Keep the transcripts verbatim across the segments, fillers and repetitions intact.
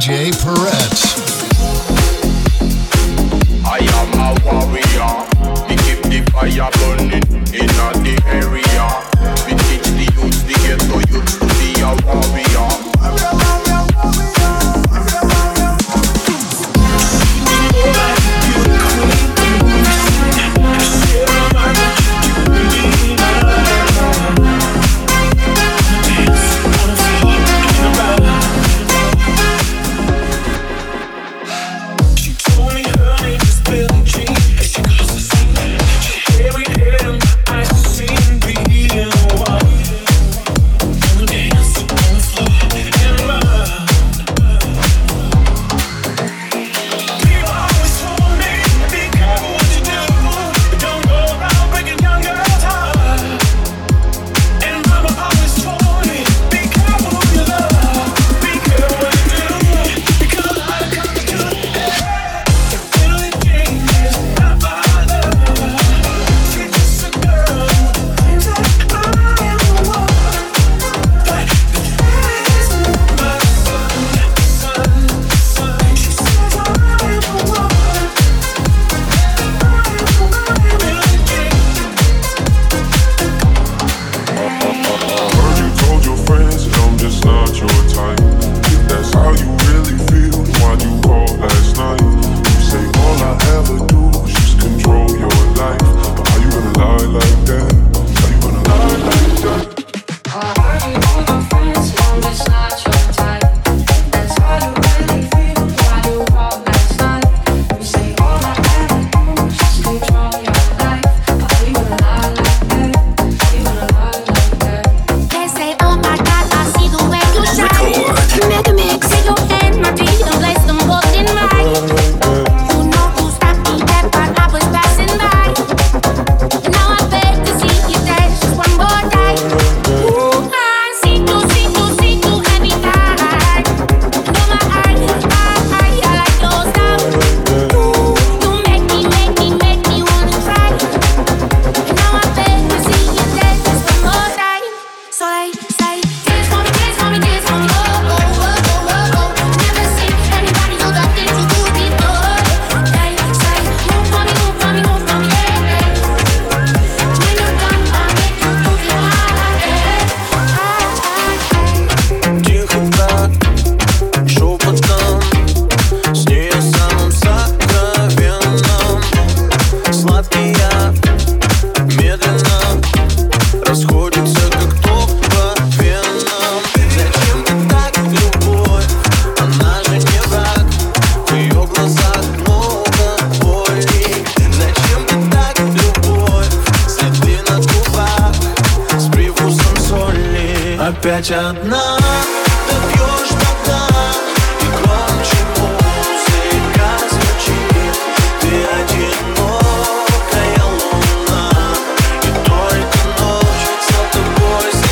J. Perez. I am a warrior. We keep the fire burning in the area. We teach the youth the ghetto youth to be a warrior. Warrior, warrior, warrior, warrior, warrior. Опять одна, ты пьешь до дна, и громче музыка звучит. Ты одинокая луна, и только ночь за тобой следит.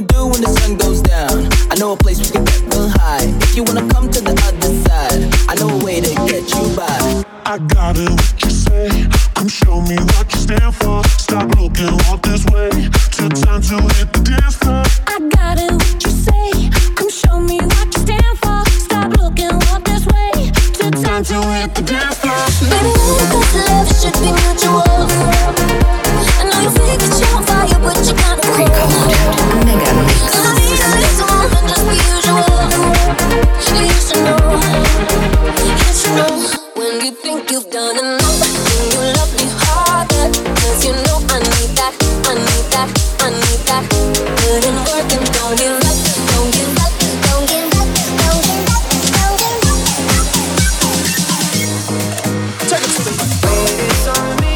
gonna do when the sun goes down? I know a place we can get real high. If you wanna come to the other side, I know a way to get you by. I got it, what you say. Come show me what you stand for. Stop looking all this way. Till time to hit the dance floor. I got it, what you say. Come show me what you stand for. Stop looking all this way. Till time to hit the dance floor. Baby, you know this love should be mutual. I know you think that you're on fire, but you're kind of cold. Mega mix. I need a little more than just the usual. You should know, you should know. When you think you've done enough, then you love me harder. 'Cause you know I need that, I need that, I need that. Good and working, don't give up, don't give up, don't give up, don't give up, don't give up, don't give up. Take it to the ladies on me.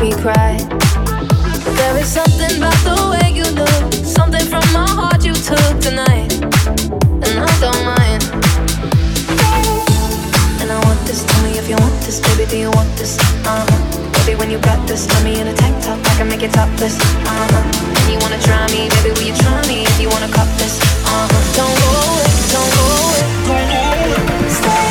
me cry. There is something about the way you look, something from my heart you took tonight, and I don't mind. And I want this, tell me if you want this. Baby, do you want this? Uh-huh. Baby, when you got this, let me in a tank top, I can make it topless. Uh-huh. And you wanna try me, baby, will you try me? If you wanna cop this, uh-huh. Don't go away, don't go away, don't go away. Stay.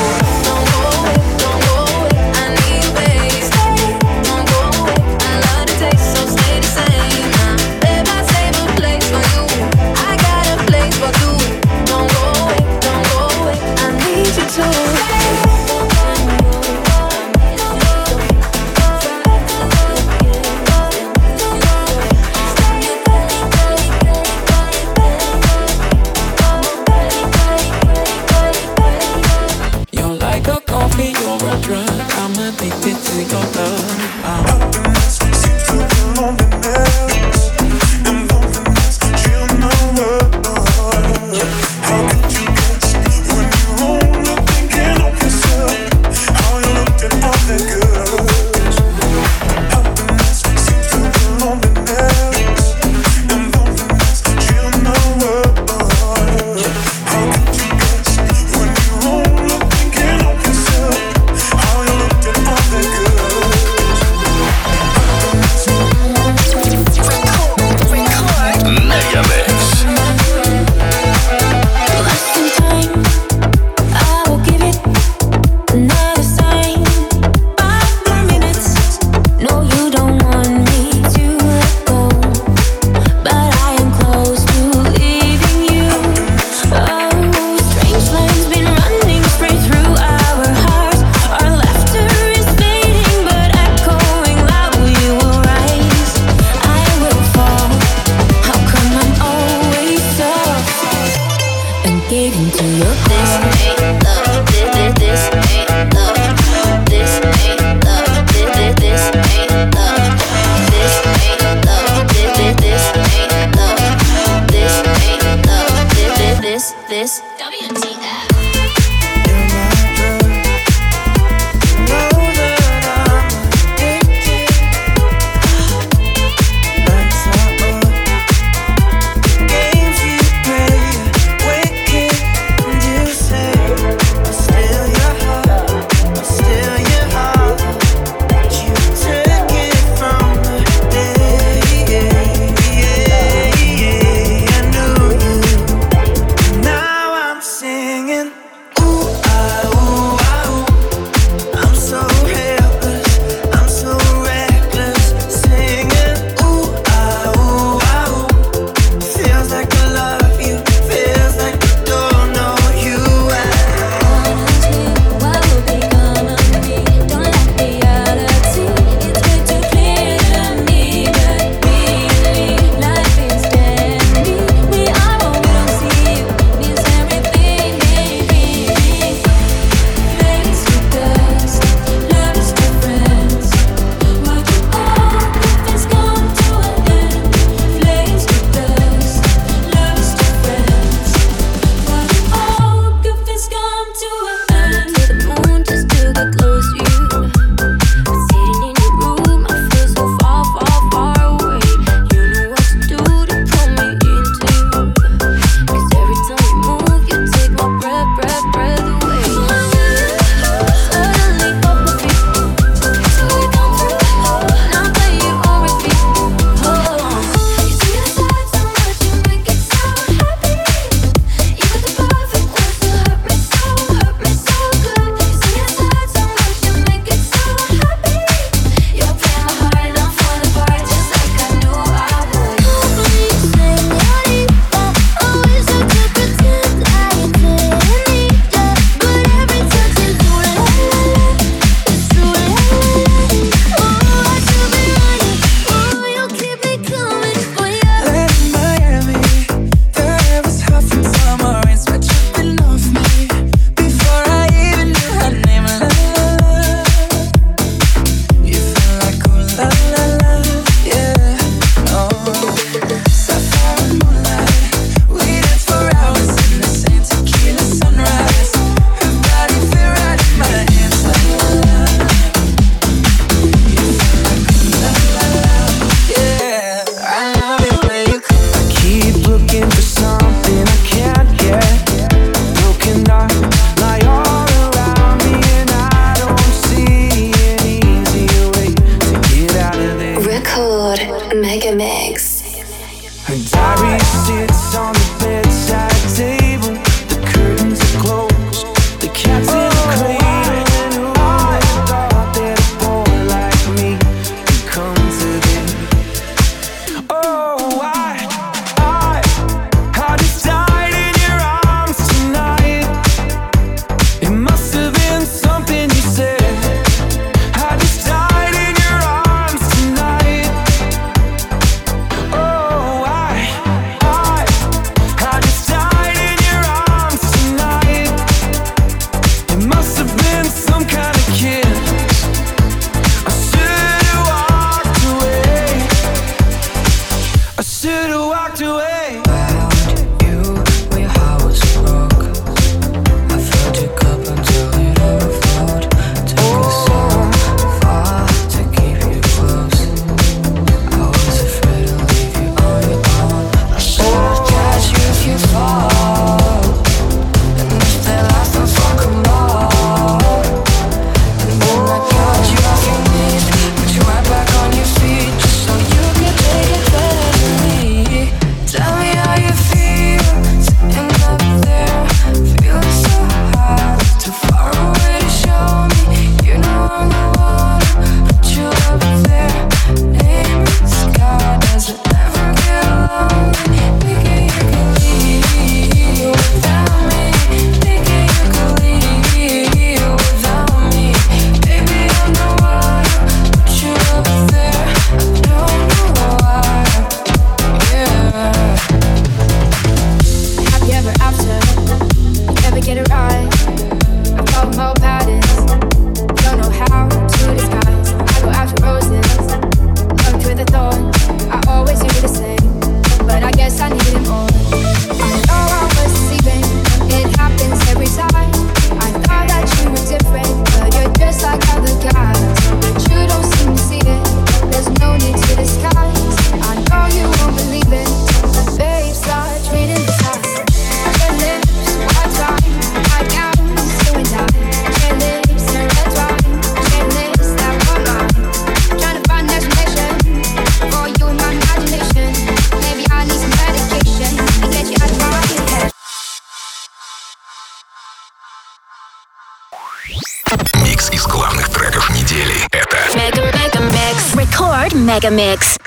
Record Megamix.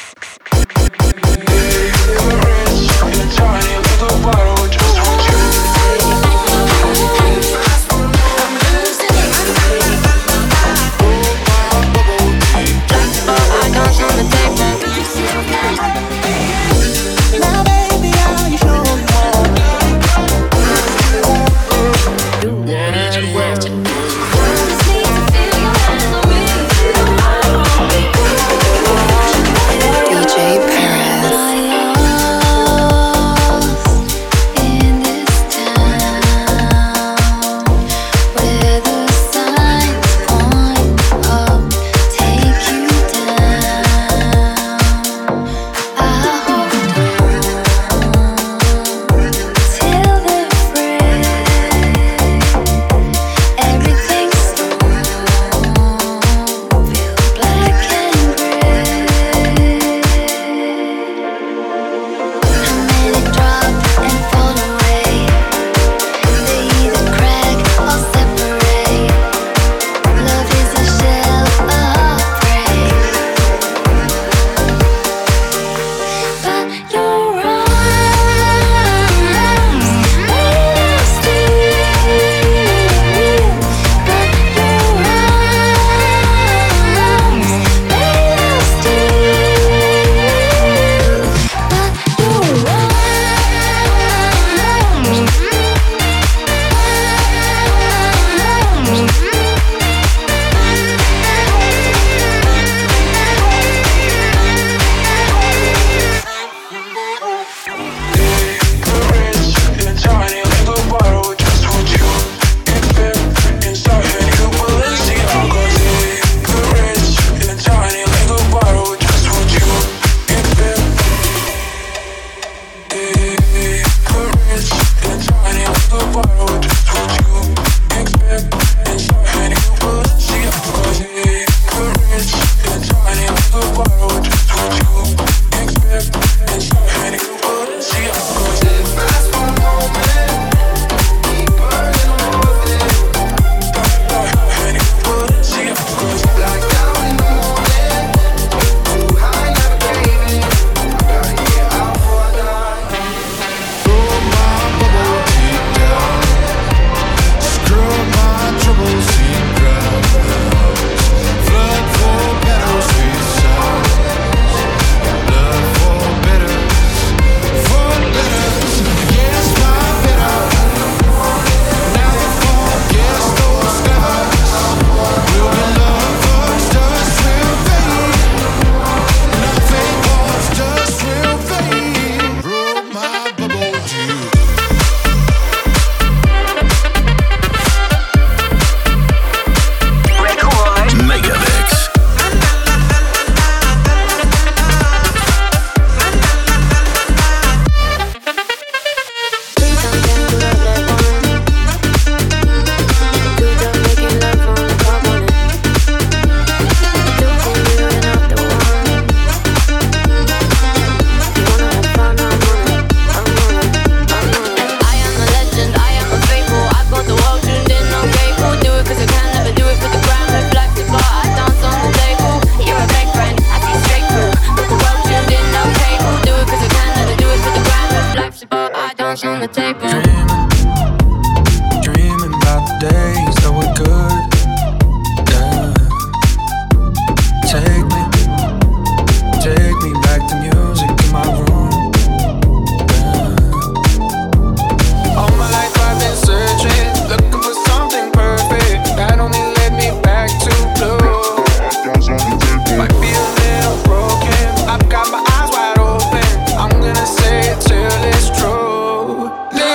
Leave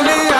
me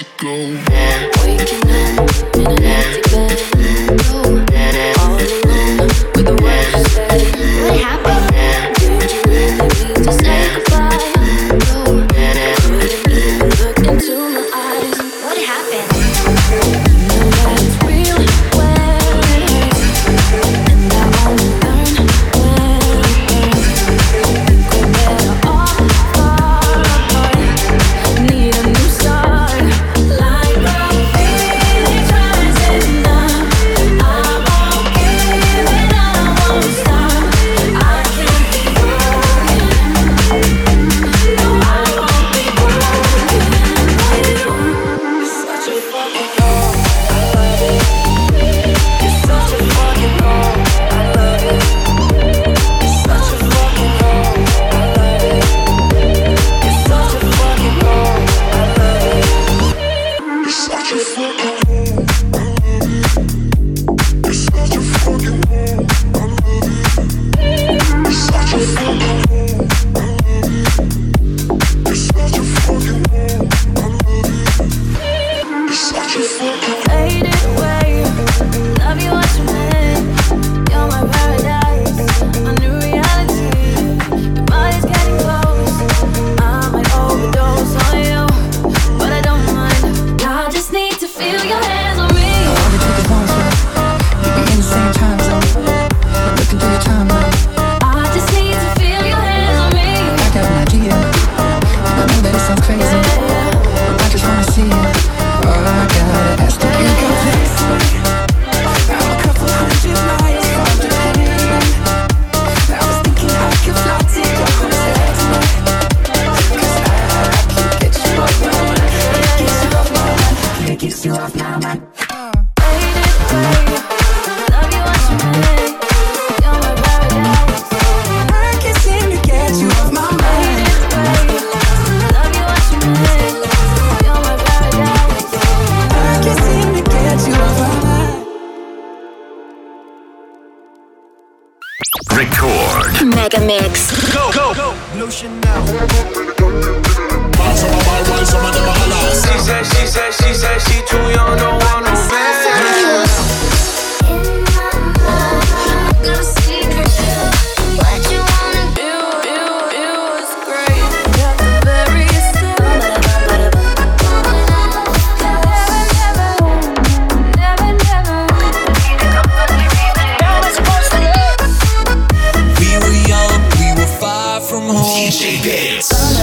to go by. Waking up in an empty bed, no. All alone with the words you said. What happened? Did you really need to say goodbye? No, couldn't even look into my eyes. What happened? Now that it's real, well, and I only learn when it burns. Think we're better off far apart. Need a new start. Like my feelings rising up. I won't give in, I won't stop. I can't be broken. No, I won't be broken. You're such a fucking doll. I love it. You're such a fucking doll. I love it. You're such a fucking doll. I love it. You're such a fucking doll. I love it. You're such a fucking doll. I love it. You're such a fucking doll. I love it. You're such a fucking doll. I love it. You're such a fucking doll. I love it. You're such a fucking doll. Faded away, love you as you meant. You're my paradise, my new reality. Your body's getting close, I might overdose on you, but I don't mind. I just need to feel your hands on me. I wanna do the wrong way. You're in the same time zone. I'm looking through your timeline. I just need to feel your hands on me. I got an idea. I know that it sounds crazy. I just wanna see it. All I gotta ask is, you got this? I'm a couple hundred miles from Japan. I was thinking I could fly to your hotel. 'Cause I, I can't get you off my mind. Can't get you off my mind. Can't get you off my mind. Faded away, love you as you meant. You're my paradise. I can't seem to get you off my mind. Faded away, love you as you meant. You're my paradise. I can't seem to get you off my mind. Record. Mega Mix. Go, go, go. Blue Chanel. She said, she said, she said she too young, don't want no man. We were young, we were far from home. D J Bits. Dance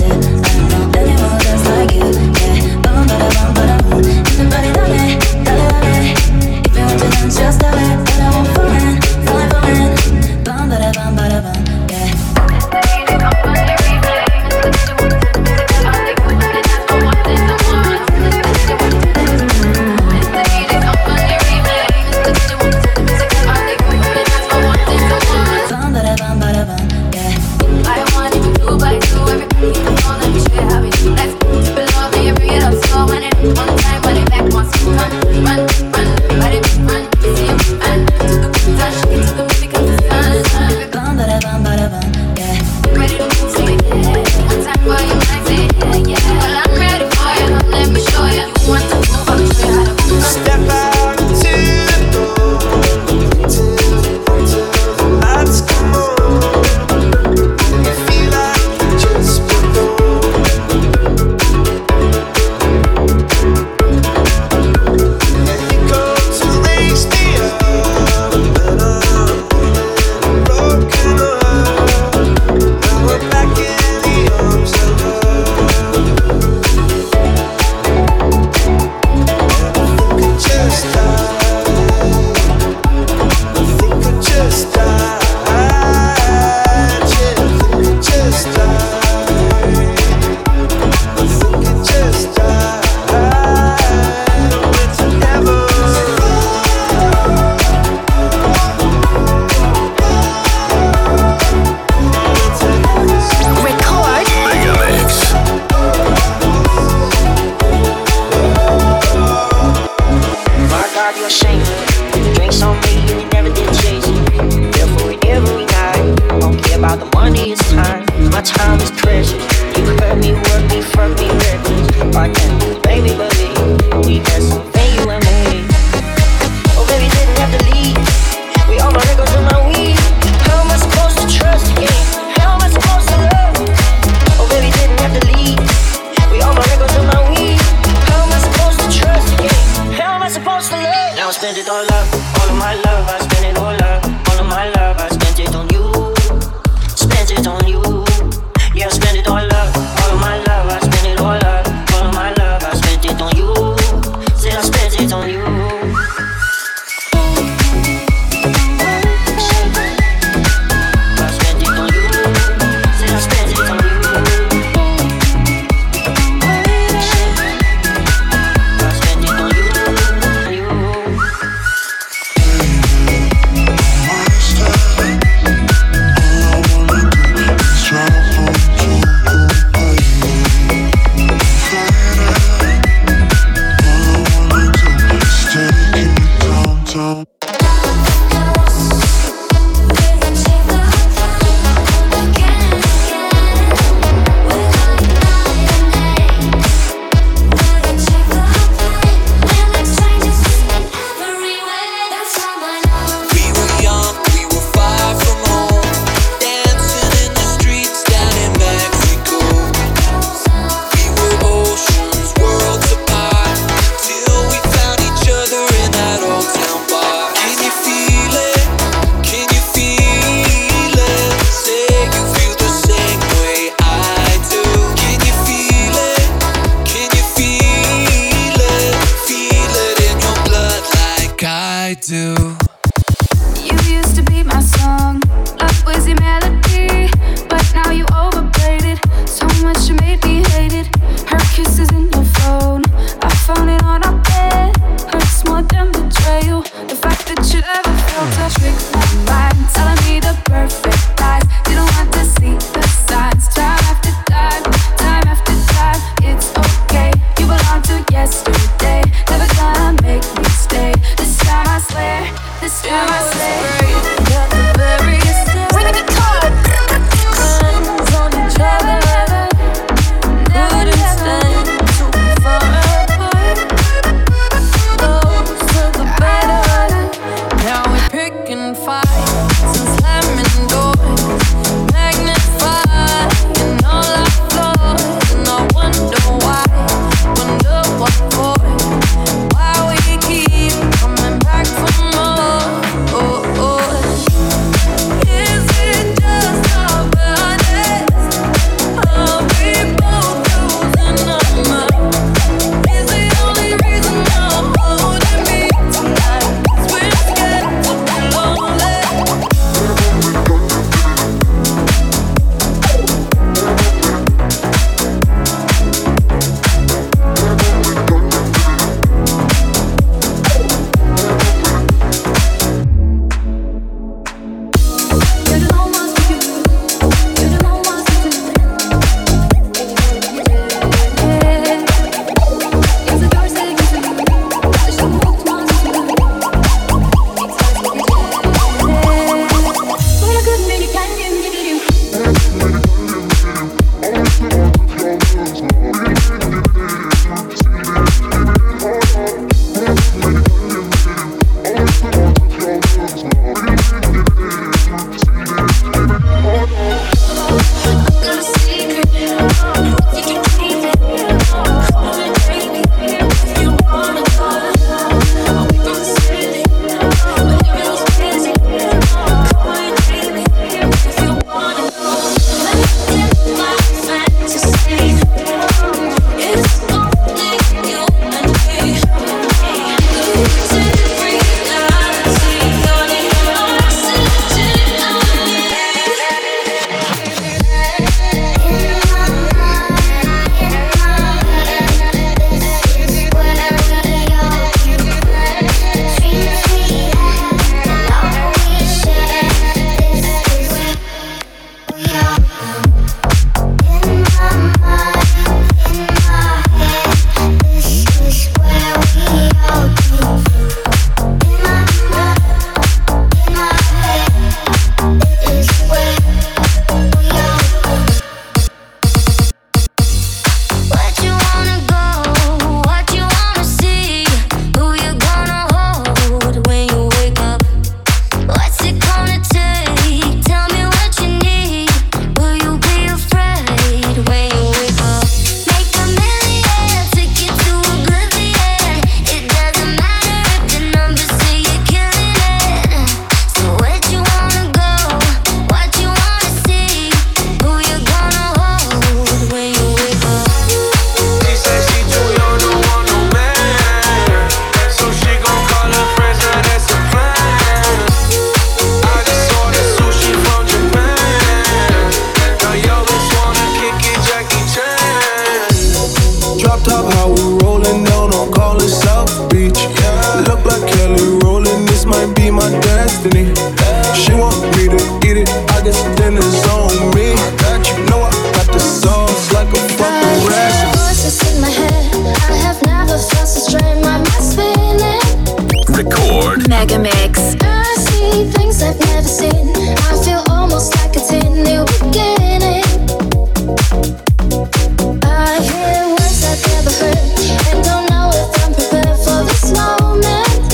it? I don't know anyone dance like you. club. How we rolling down on call it South Beach. Look like Kelly rolling, this might be my destiny. She want me to eat it, I guess then it's on me. That you know I got the sauce like a fucking recipe. Voices in my head, I have never felt so strange. My mind's spinning. Record Mega Mix. I see things I've never seen. I feel almost like it's in the beginning. I hear words I've never heard and don't know if I'm prepared for this moment.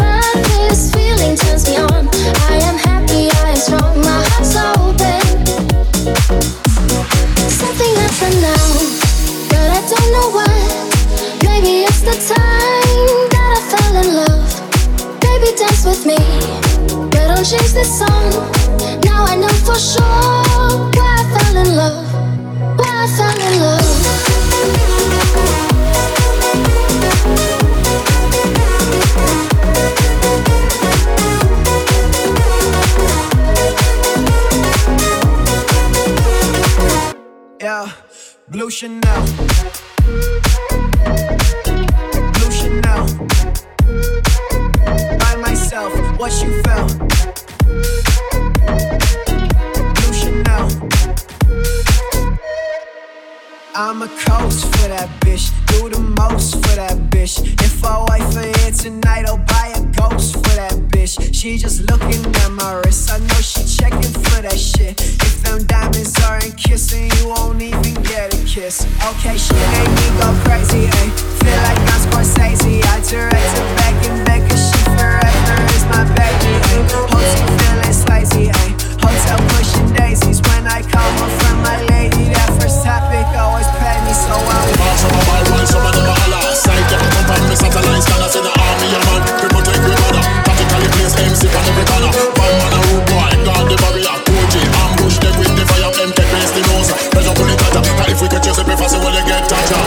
But this feeling turns me on. I am happy, I am strong, my heart's open. Something happened now, but I don't know why. Maybe it's the time that I fell in love. Baby, dance with me, but don't change this song. Now I know for sure why I fell in love. I fell in love. Yeah, Blue Chanel. Blue Chanel. By myself, what you felt. Blue Chanel. I'm a coach for that bitch, do the most for that bitch. If I wife her here tonight, I'll buy a ghost for that bitch. She just looking at my wrist, I know she checking for that shit. If them diamonds aren't kissing, you won't even get a kiss. Okay, shit ain't me go crazy, ayy. Feel like I'm Scorsese, I direct her back and back, cause she forever is my baby, ayy. Hotel feeling slazy, ayy. Hotel pushing daisies, when I call her friend, my lady, that first topic always. So I march over my world, some of them are holla. Side of a company, satellite scanners in the army, a man. We protect we brother, practically place M C on every corner. One man a rude boy, guard the barrier. O G, ambush them with the fire, M K place the nose. Pressure pull it tighter, and if we catch you, say prefer, so will you get tighter.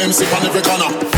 M C on every corner.